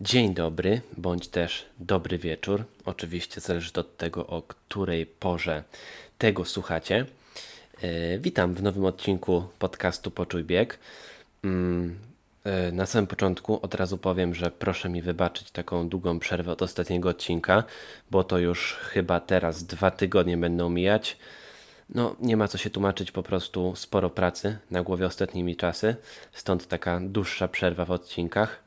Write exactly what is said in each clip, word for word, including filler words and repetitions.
Dzień dobry, bądź też dobry wieczór. Oczywiście zależy to od tego, o której porze tego słuchacie. Yy, witam w nowym odcinku podcastu Poczuj Bieg. Yy, yy, na samym początku od razu powiem, że proszę mi wybaczyć taką długą przerwę od ostatniego odcinka, bo to już chyba teraz dwa tygodnie będą mijać. No, nie ma co się tłumaczyć, po prostu sporo pracy na głowie ostatnimi czasy, stąd taka dłuższa przerwa w odcinkach.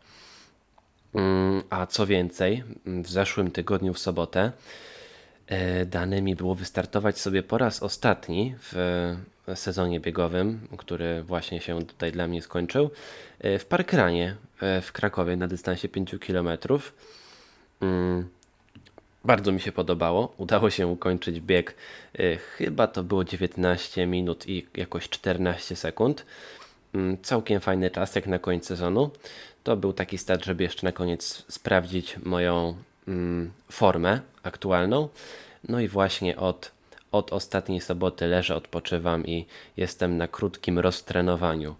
A co więcej, w zeszłym tygodniu w sobotę dane mi było wystartować sobie po raz ostatni w sezonie biegowym, który właśnie się tutaj dla mnie skończył, w Parkranie w Krakowie na dystansie pięć kilometrów. Bardzo mi się podobało, udało się ukończyć bieg, chyba to było dziewiętnaście minut i jakoś czternaście sekund. Całkiem fajny czas jak na koniec sezonu. To był taki start, żeby jeszcze na koniec sprawdzić moją mm, formę aktualną. No i właśnie od, od ostatniej soboty leżę, odpoczywam i jestem na krótkim roztrenowaniu.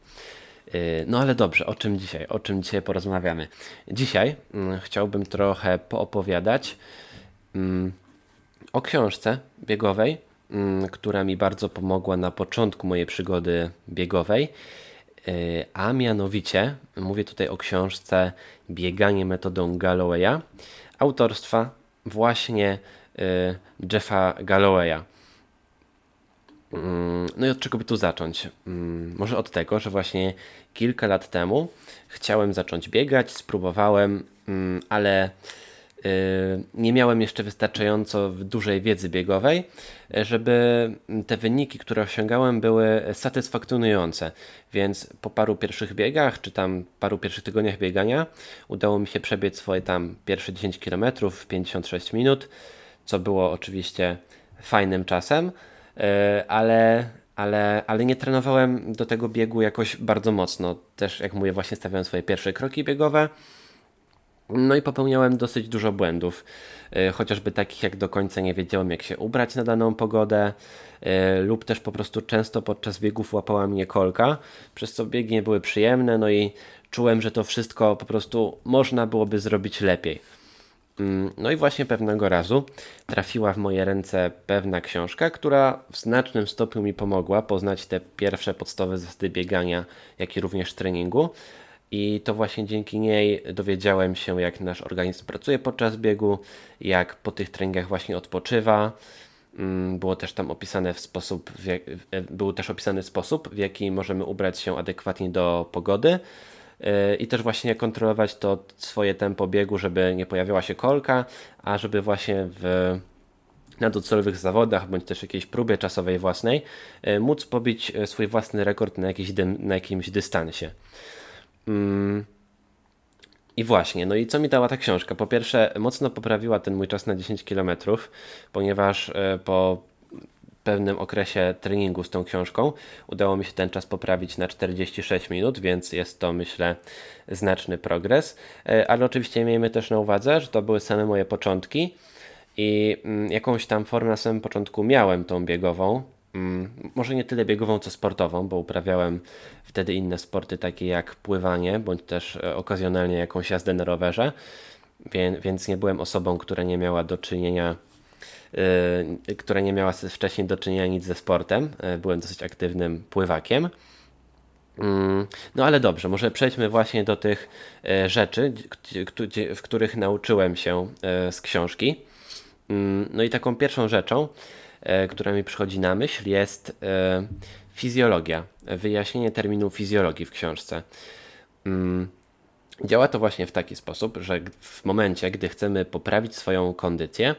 No ale dobrze, o czym dzisiaj? O czym dzisiaj porozmawiamy? Dzisiaj mm, chciałbym trochę poopowiadać mm, o książce biegowej, mm, która mi bardzo pomogła na początku mojej przygody biegowej. A mianowicie mówię tutaj o książce Bieganie metodą Gallowaya autorstwa właśnie Jeffa Gallowaya. No i od czego by tu zacząć? Może od tego, że właśnie kilka lat temu chciałem zacząć biegać, spróbowałem, ale nie miałem jeszcze wystarczająco dużej wiedzy biegowej, żeby te wyniki, które osiągałem, były satysfakcjonujące, więc po paru pierwszych biegach, czy tam paru pierwszych tygodniach biegania udało mi się przebiec swoje tam pierwsze dziesięć kilometrów w pięćdziesiąt sześć minut, co było oczywiście fajnym czasem, ale, ale, ale nie trenowałem do tego biegu jakoś bardzo mocno. Też jak mówię, właśnie stawiałem swoje pierwsze kroki biegowe. No i popełniałem dosyć dużo błędów, chociażby takich jak do końca nie wiedziałem, jak się ubrać na daną pogodę, lub też po prostu często podczas biegów łapała mnie kolka, przez co biegi nie były przyjemne, no i czułem, że to wszystko po prostu można byłoby zrobić lepiej. No i właśnie pewnego razu trafiła w moje ręce pewna książka, która w znacznym stopniu mi pomogła poznać te pierwsze podstawowe zasady biegania, jak i również treningu. I to właśnie dzięki niej dowiedziałem się, jak nasz organizm pracuje podczas biegu, jak po tych treningach właśnie odpoczywa. Było też tam opisane w sposób, w jak, był też opisany sposób, w jaki możemy ubrać się adekwatnie do pogody i też właśnie kontrolować to swoje tempo biegu, żeby nie pojawiała się kolka, a żeby właśnie w na docelowych zawodach, bądź też jakiejś próbie czasowej własnej, móc pobić swój własny rekord na, jakiś, na jakimś dystansie. Mm. I właśnie, no i co mi dała ta książka? Po pierwsze, mocno poprawiła ten mój czas na dziesięć kilometrów, ponieważ po pewnym okresie treningu z tą książką udało mi się ten czas poprawić na czterdzieści sześć minut, więc jest to, myślę, znaczny progres. Ale oczywiście miejmy też na uwadze, że to były same moje początki i jakąś tam formę na samym początku miałem tą biegową. Może nie tyle biegową, co sportową, bo uprawiałem wtedy inne sporty takie jak pływanie, bądź też okazjonalnie jakąś jazdę na rowerze, więc nie byłem osobą, która nie miała do czynienia, która nie miała wcześniej do czynienia nic ze sportem. Byłem dosyć aktywnym pływakiem. No ale dobrze, może przejdźmy właśnie do tych rzeczy, w których nauczyłem się z książki. No i taką pierwszą rzeczą, która mi przychodzi na myśl, jest fizjologia, wyjaśnienie terminu fizjologii w książce. Działa to właśnie w taki sposób, że w momencie, gdy chcemy poprawić swoją kondycję,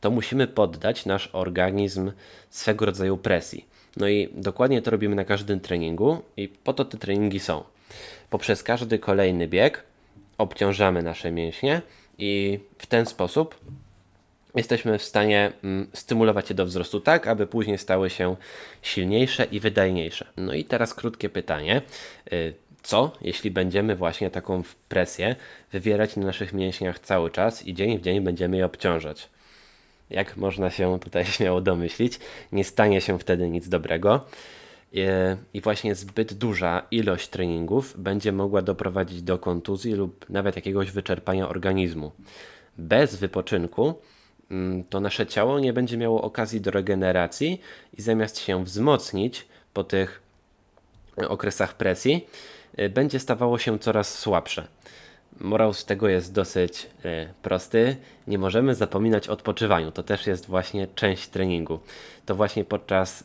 to musimy poddać nasz organizm swego rodzaju presji. No i dokładnie to robimy na każdym treningu i po to te treningi są. Poprzez każdy kolejny bieg obciążamy nasze mięśnie i w ten sposób jesteśmy w stanie stymulować je do wzrostu tak, aby później stały się silniejsze i wydajniejsze. No i teraz krótkie pytanie. Co, jeśli będziemy właśnie taką presję wywierać na naszych mięśniach cały czas i dzień w dzień będziemy je obciążać? Jak można się tutaj śmiało domyślić, nie stanie się wtedy nic dobrego. i właśnie zbyt duża ilość treningów będzie mogła doprowadzić do kontuzji lub nawet jakiegoś wyczerpania organizmu. Bez wypoczynku to nasze ciało nie będzie miało okazji do regeneracji i zamiast się wzmocnić po tych okresach presji, będzie stawało się coraz słabsze. Morał z tego jest dosyć prosty. Nie możemy zapominać o odpoczywaniu. To też jest właśnie część treningu. To właśnie podczas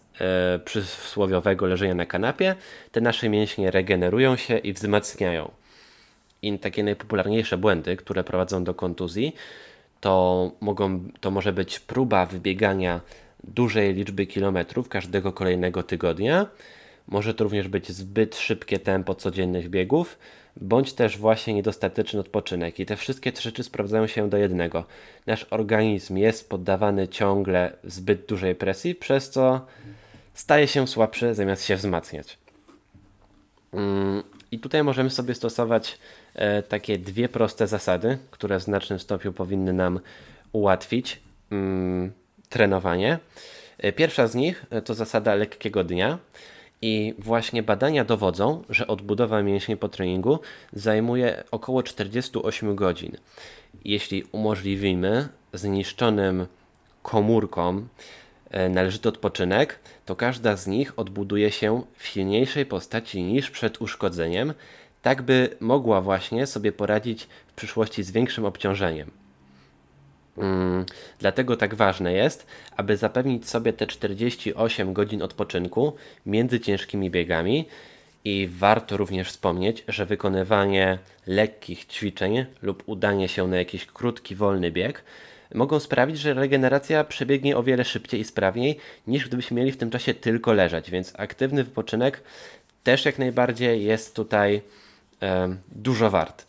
przysłowiowego leżenia na kanapie te nasze mięśnie regenerują się i wzmacniają. I takie najpopularniejsze błędy, które prowadzą do kontuzji, to, mogą, to może być próba wybiegania dużej liczby kilometrów każdego kolejnego tygodnia. Może to również być zbyt szybkie tempo codziennych biegów, bądź też właśnie niedostateczny odpoczynek. I te wszystkie trzy rzeczy sprawdzają się do jednego. Nasz organizm jest poddawany ciągle zbyt dużej presji, przez co staje się słabszy zamiast się wzmacniać. I tutaj możemy sobie stosować takie dwie proste zasady, które w znacznym stopniu powinny nam ułatwić trenowanie. Pierwsza z nich to zasada lekkiego dnia. I właśnie badania dowodzą, że odbudowa mięśni po treningu zajmuje około czterdzieści osiem godzin. Jeśli umożliwimy zniszczonym komórkom należyty odpoczynek, to każda z nich odbuduje się w silniejszej postaci niż przed uszkodzeniem, tak by mogła właśnie sobie poradzić w przyszłości z większym obciążeniem. Hmm, dlatego tak ważne jest, aby zapewnić sobie te czterdzieści osiem godzin odpoczynku między ciężkimi biegami i warto również wspomnieć, że wykonywanie lekkich ćwiczeń lub udanie się na jakiś krótki, wolny bieg mogą sprawić, że regeneracja przebiegnie o wiele szybciej i sprawniej niż gdybyśmy mieli w tym czasie tylko leżeć, więc aktywny wypoczynek też jak najbardziej jest tutaj e, dużo wart.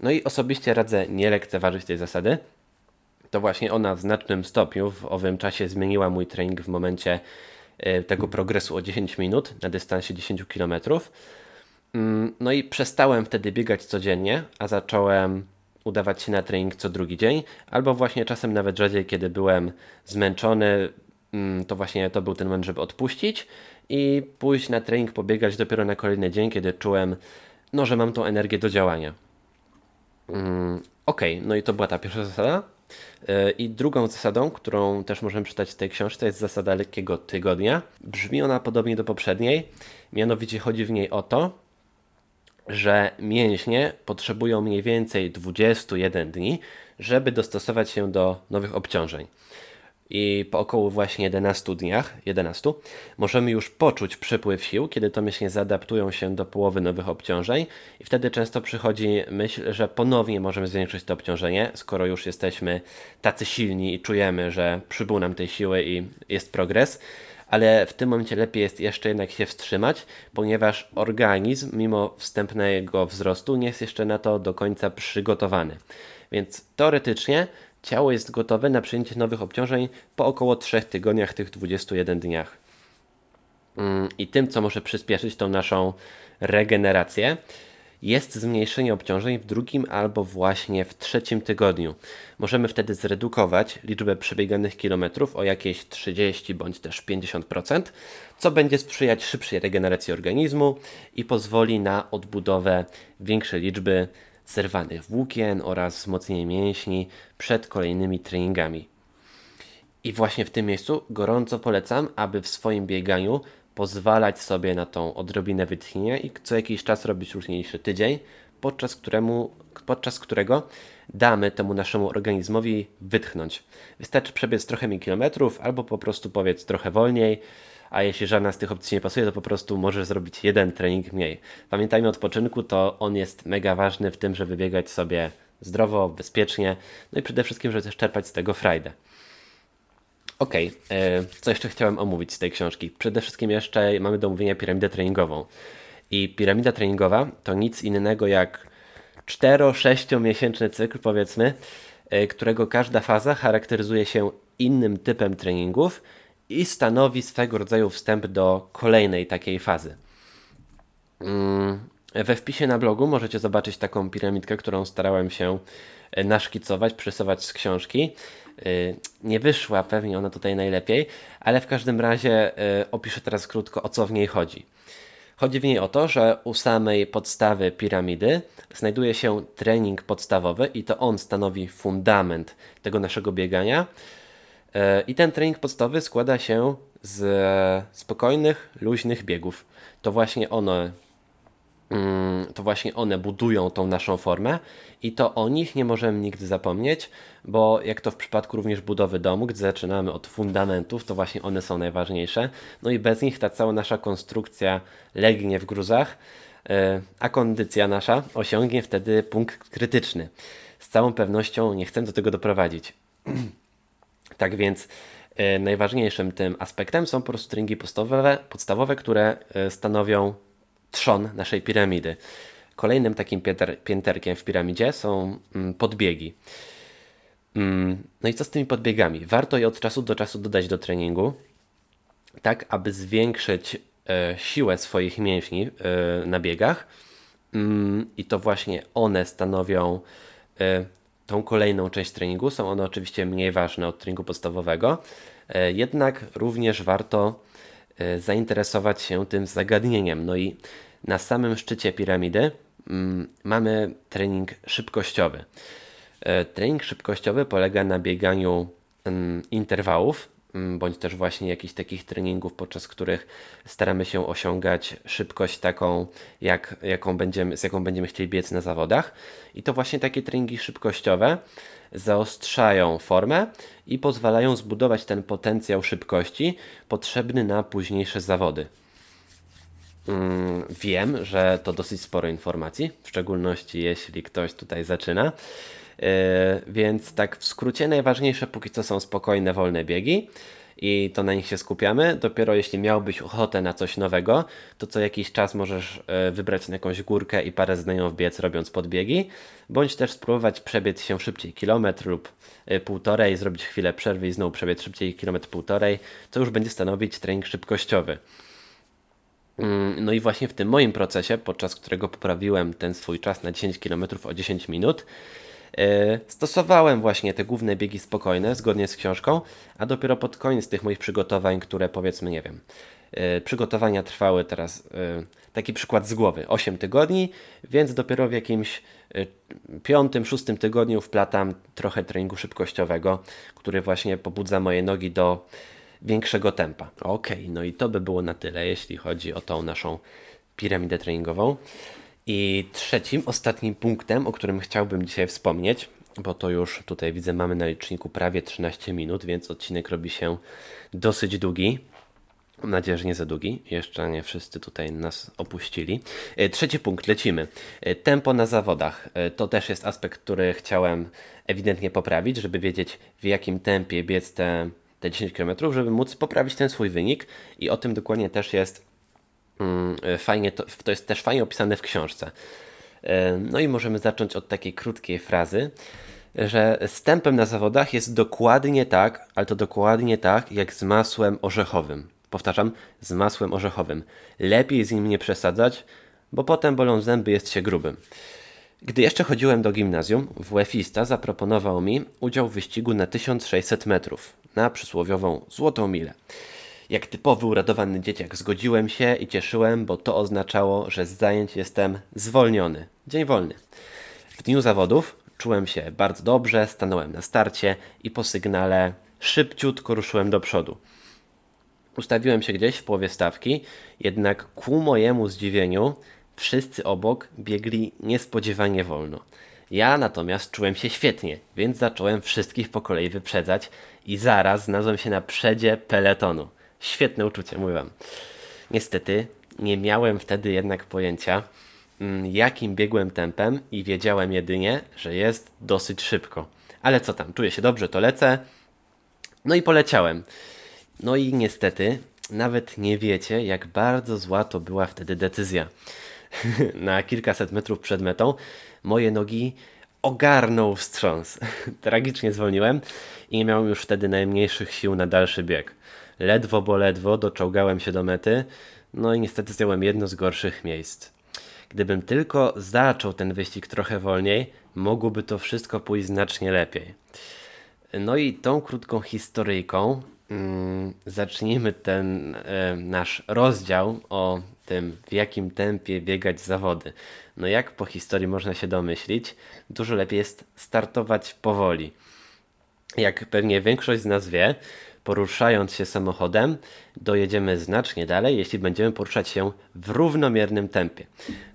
No i osobiście radzę nie lekceważyć tej zasady. To właśnie ona w znacznym stopniu w owym czasie zmieniła mój trening w momencie tego progresu o dziesięć minut na dystansie dziesięć kilometrów. No i przestałem wtedy biegać codziennie, a zacząłem udawać się na trening co drugi dzień, albo właśnie czasem nawet rzadziej, kiedy byłem zmęczony, to właśnie to był ten moment, żeby odpuścić i pójść na trening, pobiegać dopiero na kolejny dzień, kiedy czułem, no, że mam tą energię do działania. Okej, okay, no i to była ta pierwsza zasada. I drugą zasadą, którą też możemy przeczytać w tej książce, jest zasada lekkiego tygodnia. Brzmi ona podobnie do poprzedniej, mianowicie chodzi w niej o to, że mięśnie potrzebują mniej więcej dwadzieścia jeden dni, żeby dostosować się do nowych obciążeń. I po około właśnie jedenastu dniach, jedenastu, możemy już poczuć przypływ sił, kiedy to mięśnie zaadaptują się do połowy nowych obciążeń i wtedy często przychodzi myśl, że ponownie możemy zwiększyć to obciążenie, skoro już jesteśmy tacy silni i czujemy, że przybył nam tej siły i jest progres, ale w tym momencie lepiej jest jeszcze jednak się wstrzymać, ponieważ organizm mimo wstępnego wzrostu nie jest jeszcze na to do końca przygotowany, więc teoretycznie ciało jest gotowe na przyjęcie nowych obciążeń po około trzech tygodniach, tych dwudziestu jeden dniach. I tym, co może przyspieszyć tą naszą regenerację, jest zmniejszenie obciążeń w drugim albo właśnie w trzecim tygodniu. Możemy wtedy zredukować liczbę przebieganych kilometrów o jakieś trzydzieści bądź też pięćdziesiąt procent, co będzie sprzyjać szybszej regeneracji organizmu i pozwoli na odbudowę większej liczby zerwanych włókien oraz wzmocnienie mięśni przed kolejnymi treningami. I właśnie w tym miejscu gorąco polecam, aby w swoim bieganiu pozwalać sobie na tą odrobinę wytchnienia i co jakiś czas robić różniejszy tydzień, podczas, któremu, podczas którego damy temu naszemu organizmowi wytchnąć. Wystarczy przebiec trochę mniej kilometrów albo po prostu powiedz trochę wolniej, a jeśli żadna z tych opcji nie pasuje, to po prostu możesz zrobić jeden trening mniej. Pamiętajmy o odpoczynku, to on jest mega ważny w tym, żeby biegać sobie zdrowo, bezpiecznie, no i przede wszystkim, żeby też czerpać z tego frajdę. Okej, okay, co jeszcze chciałem omówić z tej książki? Przede wszystkim jeszcze mamy do omówienia piramidę treningową. I piramida treningowa to nic innego jak cztero-sześciomiesięczny cykl, powiedzmy, którego każda faza charakteryzuje się innym typem treningów i stanowi swego rodzaju wstęp do kolejnej takiej fazy. We wpisie na blogu możecie zobaczyć taką piramidkę, którą starałem się naszkicować, przerysować z książki. nie wyszła pewnie ona tutaj najlepiej, ale w każdym razie opiszę teraz krótko, o co w niej chodzi. Chodzi w niej o to, że u samej podstawy piramidy znajduje się trening podstawowy i to on stanowi fundament tego naszego biegania. I ten trening podstawowy składa się z spokojnych, luźnych biegów. To właśnie one, to właśnie one budują tą naszą formę i to o nich nie możemy nigdy zapomnieć, bo jak to w przypadku również budowy domu, gdy zaczynamy od fundamentów, to właśnie one są najważniejsze. No i bez nich ta cała nasza konstrukcja legnie w gruzach, a kondycja nasza osiągnie wtedy punkt krytyczny. Z całą pewnością nie chcę do tego doprowadzić. Tak więc y, najważniejszym tym aspektem są po prostu treningi podstawowe, podstawowe które y, stanowią trzon naszej piramidy. Kolejnym takim pięter, pięterkiem w piramidzie są y, podbiegi. Y, no i co z tymi podbiegami? Warto je od czasu do czasu dodać do treningu, tak aby zwiększyć y, siłę swoich mięśni y, na biegach. Y, I to właśnie one stanowią y, tą kolejną część treningu, są one oczywiście mniej ważne od treningu podstawowego, jednak również warto zainteresować się tym zagadnieniem. No i na samym szczycie piramidy mamy trening szybkościowy. Trening szybkościowy polega na bieganiu interwałów, bądź też właśnie jakichś takich treningów, podczas których staramy się osiągać szybkość taką, jak, jaką będziemy, z jaką będziemy chcieli biec na zawodach. I to właśnie takie treningi szybkościowe zaostrzają formę i pozwalają zbudować ten potencjał szybkości potrzebny na późniejsze zawody. Wiem, że to dosyć sporo informacji, w szczególności jeśli ktoś tutaj zaczyna. Yy, więc tak w skrócie najważniejsze póki co są spokojne, wolne biegi i to na nich się skupiamy. Dopiero jeśli miałbyś ochotę na coś nowego, to co jakiś czas możesz yy, wybrać na jakąś górkę i parę znajomych biec robiąc podbiegi, bądź też spróbować przebiec się szybciej kilometr lub yy, półtorej, zrobić chwilę przerwy i znowu przebiec szybciej kilometr półtorej, co już będzie stanowić trening szybkościowy. No i właśnie w tym moim procesie, podczas którego poprawiłem ten swój czas na dziesięć kilometrów o dziesięć minut, stosowałem właśnie te główne biegi spokojne zgodnie z książką, a dopiero pod koniec tych moich przygotowań, które powiedzmy, nie wiem, przygotowania trwały teraz, taki przykład z głowy, osiem tygodni, więc dopiero w jakimś piątym, szóstym tygodniu wplatam trochę treningu szybkościowego, który właśnie pobudza moje nogi do większego tempa. Ok, no i to by było na tyle, jeśli chodzi o tą naszą piramidę treningową. I trzecim, ostatnim punktem, o którym chciałbym dzisiaj wspomnieć, bo to już tutaj widzę, mamy na liczniku prawie trzynaście minut, więc odcinek robi się dosyć długi. Mam nadzieję, że nie za długi. Jeszcze nie wszyscy tutaj nas opuścili. Trzeci punkt, lecimy. Tempo na zawodach. To też jest aspekt, który chciałem ewidentnie poprawić, żeby wiedzieć, w jakim tempie biec te te dziesięć kilometrów, żeby móc poprawić ten swój wynik i o tym dokładnie też jest mm, fajnie, to, to jest też fajnie opisane w książce. Yy, no i możemy zacząć od takiej krótkiej frazy, że z tempem na zawodach jest dokładnie tak, ale to dokładnie tak jak z masłem orzechowym. Powtarzam, z masłem orzechowym. Lepiej z nim nie przesadzać, bo potem bolą zęby, jest się grubym. Gdy jeszcze chodziłem do gimnazjum, WF-ista zaproponował mi udział w wyścigu na tysiąc sześćset metrów, na przysłowiową złotą milę. Jak typowy uradowany dzieciak zgodziłem się i cieszyłem, bo to oznaczało, że z zajęć jestem zwolniony. Dzień wolny. W dniu zawodów czułem się bardzo dobrze, stanąłem na starcie i po sygnale szybciutko ruszyłem do przodu. Ustawiłem się gdzieś w połowie stawki, jednak ku mojemu zdziwieniu wszyscy obok biegli niespodziewanie wolno. Ja natomiast czułem się świetnie, więc zacząłem wszystkich po kolei wyprzedzać i zaraz znalazłem się na przedzie peletonu. Świetne uczucie, mówię wam. Niestety nie miałem wtedy jednak pojęcia, jakim biegłem tempem i wiedziałem jedynie, że jest dosyć szybko. Ale co tam, czuję się dobrze, to lecę. No i poleciałem. No i niestety nawet nie wiecie, jak bardzo zła to była wtedy decyzja. Na kilkaset metrów przed metą moje nogi ogarnął wstrząs. Tragicznie zwolniłem i nie miałem już wtedy najmniejszych sił na dalszy bieg. Ledwo, bo ledwo doczołgałem się do mety, no i niestety zjąłem jedno z gorszych miejsc. Gdybym tylko zaczął ten wyścig trochę wolniej, mogłoby to wszystko pójść znacznie lepiej. No i tą krótką historyjką mm, zacznijmy ten y, nasz rozdział o tym, w jakim tempie biegać zawody. No jak po historii można się domyślić, dużo lepiej jest startować powoli. Jak pewnie większość z nas wie, poruszając się samochodem, dojedziemy znacznie dalej, jeśli będziemy poruszać się w równomiernym tempie.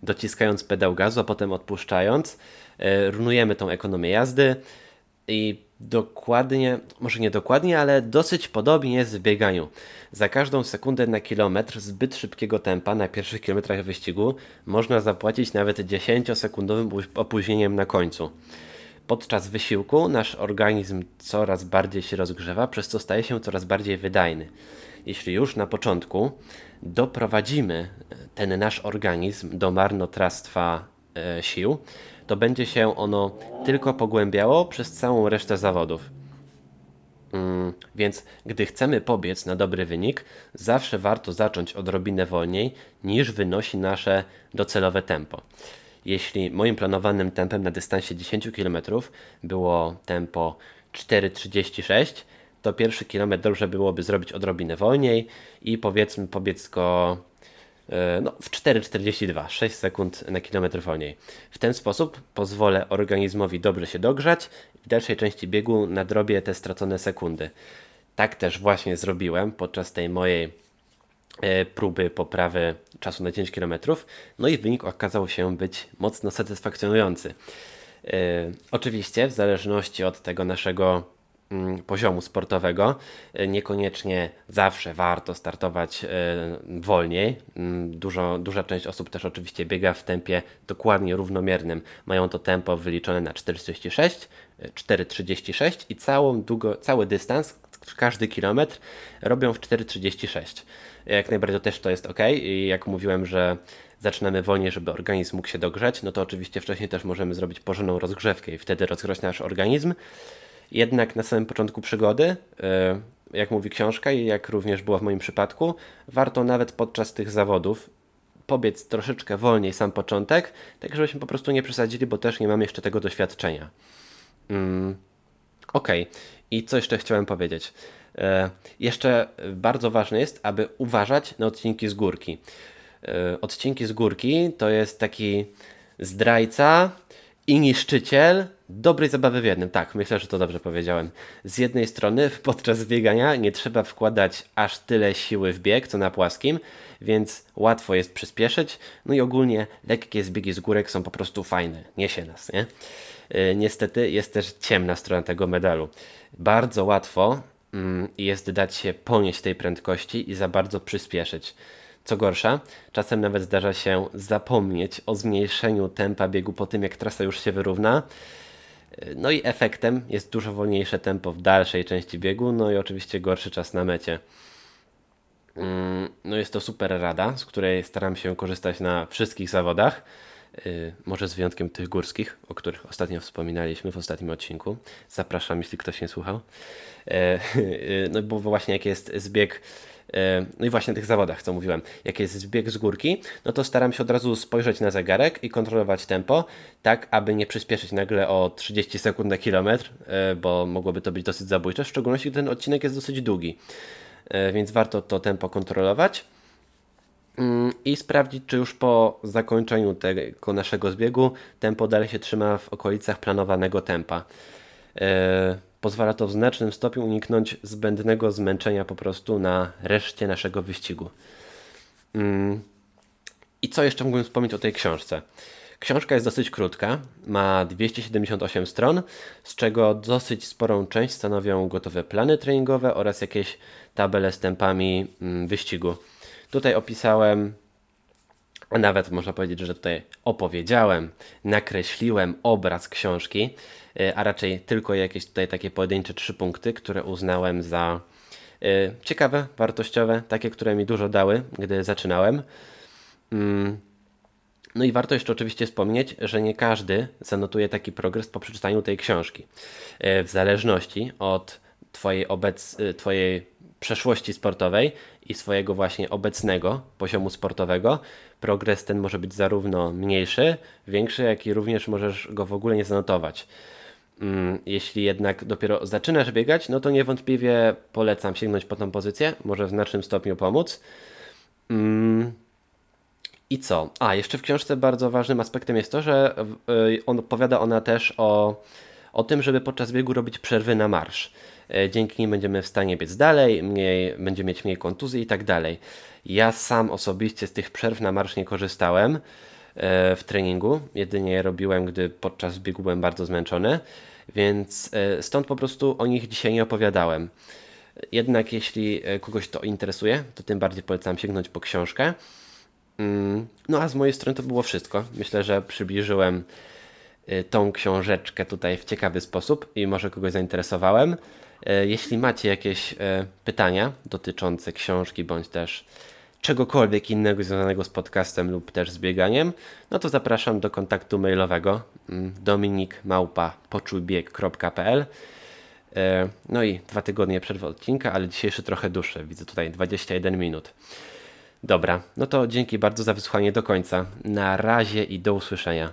Dociskając pedał gazu, a potem odpuszczając, yy, równujemy tą ekonomię jazdy i dokładnie, może nie dokładnie, ale dosyć podobnie jest w bieganiu. Za każdą sekundę na kilometr zbyt szybkiego tempa na pierwszych kilometrach wyścigu można zapłacić nawet dziesięciosekundowym opóźnieniem na końcu. Podczas wysiłku nasz organizm coraz bardziej się rozgrzewa, przez co staje się coraz bardziej wydajny. Jeśli już na początku doprowadzimy ten nasz organizm do marnotrawstwa e, sił, to będzie się ono tylko pogłębiało przez całą resztę zawodów. Mm, więc gdy chcemy pobiec na dobry wynik, zawsze warto zacząć odrobinę wolniej niż wynosi nasze docelowe tempo. Jeśli moim planowanym tempem na dystansie dziesięć kilometrów było tempo cztery trzydzieści sześć, to pierwszy kilometr dobrze byłoby zrobić odrobinę wolniej i powiedzmy pobiec go no, w cztery czterdzieści dwa, sześć sekund na kilometr wolniej. W ten sposób pozwolę organizmowi dobrze się dogrzać i w dalszej części biegu nadrobię te stracone sekundy. Tak też właśnie zrobiłem podczas tej mojej próby poprawy czasu na dziesięć kilometrów, no i wynik okazał się być mocno satysfakcjonujący. Yy, oczywiście w zależności od tego naszego mm, poziomu sportowego yy, niekoniecznie zawsze warto startować yy, wolniej. Yy, dużo, duża część osób też oczywiście biega w tempie dokładnie równomiernym. Mają to tempo wyliczone na cztery trzydzieści sześć i całą długo, cały dystans, każdy kilometr robią w cztery trzydzieści sześć. Jak najbardziej to też to jest ok i jak mówiłem, że zaczynamy wolniej, żeby organizm mógł się dogrzać, no to oczywiście wcześniej też możemy zrobić porządną rozgrzewkę i wtedy rozgrzać nasz organizm. Jednak na samym początku przygody, jak mówi książka i jak również było w moim przypadku, warto nawet podczas tych zawodów pobiec troszeczkę wolniej sam początek, tak żebyśmy po prostu nie przesadzili, bo też nie mamy jeszcze tego doświadczenia. Mm. Ok, i co jeszcze chciałem powiedzieć? E, jeszcze bardzo ważne jest, aby uważać na odcinki z górki. E, odcinki z górki to jest taki zdrajca i niszczyciel dobrej zabawy w jednym. Tak, myślę, że to dobrze powiedziałem. Z jednej strony podczas biegania nie trzeba wkładać aż tyle siły w bieg, co na płaskim, więc łatwo jest przyspieszyć. No i ogólnie lekkie zbiegi z górek są po prostu fajne. Niesie nas, nie? Niestety jest też ciemna strona tego medalu. Bardzo łatwo jest dać się ponieść tej prędkości i za bardzo przyspieszyć. Co gorsza, czasem nawet zdarza się zapomnieć o zmniejszeniu tempa biegu po tym, jak trasa już się wyrówna. No i efektem jest dużo wolniejsze tempo w dalszej części biegu, no i oczywiście gorszy czas na mecie. No jest to super rada, z której staram się korzystać na wszystkich zawodach. Yy, może z wyjątkiem tych górskich, o których ostatnio wspominaliśmy w ostatnim odcinku. Zapraszam, jeśli ktoś nie słuchał. Yy, yy, no bo właśnie jak jest zbieg, yy, no i właśnie na tych zawodach, co mówiłem, jak jest zbieg z górki, no to staram się od razu spojrzeć na zegarek i kontrolować tempo, tak aby nie przyspieszyć nagle o trzydzieści sekund na kilometr, yy, bo mogłoby to być dosyć zabójcze, w szczególności gdy ten odcinek jest dosyć długi, yy, więc warto to tempo kontrolować. I sprawdzić, czy już po zakończeniu tego naszego zbiegu tempo dalej się trzyma w okolicach planowanego tempa. Yy, pozwala to w znacznym stopniu uniknąć zbędnego zmęczenia po prostu na reszcie naszego wyścigu. Yy. I co jeszcze mógłbym wspomnieć o tej książce? Książka jest dosyć krótka, ma dwieście siedemdziesiąt osiem stron, z czego dosyć sporą część stanowią gotowe plany treningowe oraz jakieś tabele z tempami wyścigu. Tutaj opisałem, a nawet można powiedzieć, że tutaj opowiedziałem, nakreśliłem obraz książki, a raczej tylko jakieś tutaj takie pojedyncze trzy punkty, które uznałem za ciekawe, wartościowe, takie, które mi dużo dały, gdy zaczynałem. No i warto jeszcze oczywiście wspomnieć, że nie każdy zanotuje taki progres po przeczytaniu tej książki. W zależności od Twojej obecnej, Twojej przeszłości sportowej i swojego właśnie obecnego poziomu sportowego, progres ten może być zarówno mniejszy, większy, jak i również możesz go w ogóle nie zanotować. Jeśli jednak dopiero zaczynasz biegać, no to niewątpliwie polecam sięgnąć po tą pozycję, może w znacznym stopniu pomóc. I co? A, jeszcze w książce bardzo ważnym aspektem jest to, że on opowiada ona też o, o tym, żeby podczas biegu robić przerwy na marsz. Dzięki nim będziemy w stanie biec dalej, mniej, będziemy mieć mniej kontuzji i tak dalej. Ja sam osobiście z tych przerw na marsz nie korzystałem w treningu, jedynie je robiłem, gdy podczas biegu byłem bardzo zmęczony, więc stąd po prostu o nich dzisiaj nie opowiadałem. Jednak jeśli kogoś to interesuje, to tym bardziej polecam sięgnąć po książkę. No a z mojej strony to było wszystko. Myślę, że przybliżyłem tą książeczkę tutaj w ciekawy sposób i może kogoś zainteresowałem. Jeśli macie jakieś pytania dotyczące książki bądź też czegokolwiek innego związanego z podcastem lub też z bieganiem, no to zapraszam do kontaktu mailowego dominik małpa poczuj bieg kropka p l. No i dwa tygodnie przerwy odcinka, ale dzisiejszy trochę dłuższy, widzę tutaj dwadzieścia jeden minut. Dobra, no to dzięki bardzo za wysłuchanie do końca. Na razie i do usłyszenia.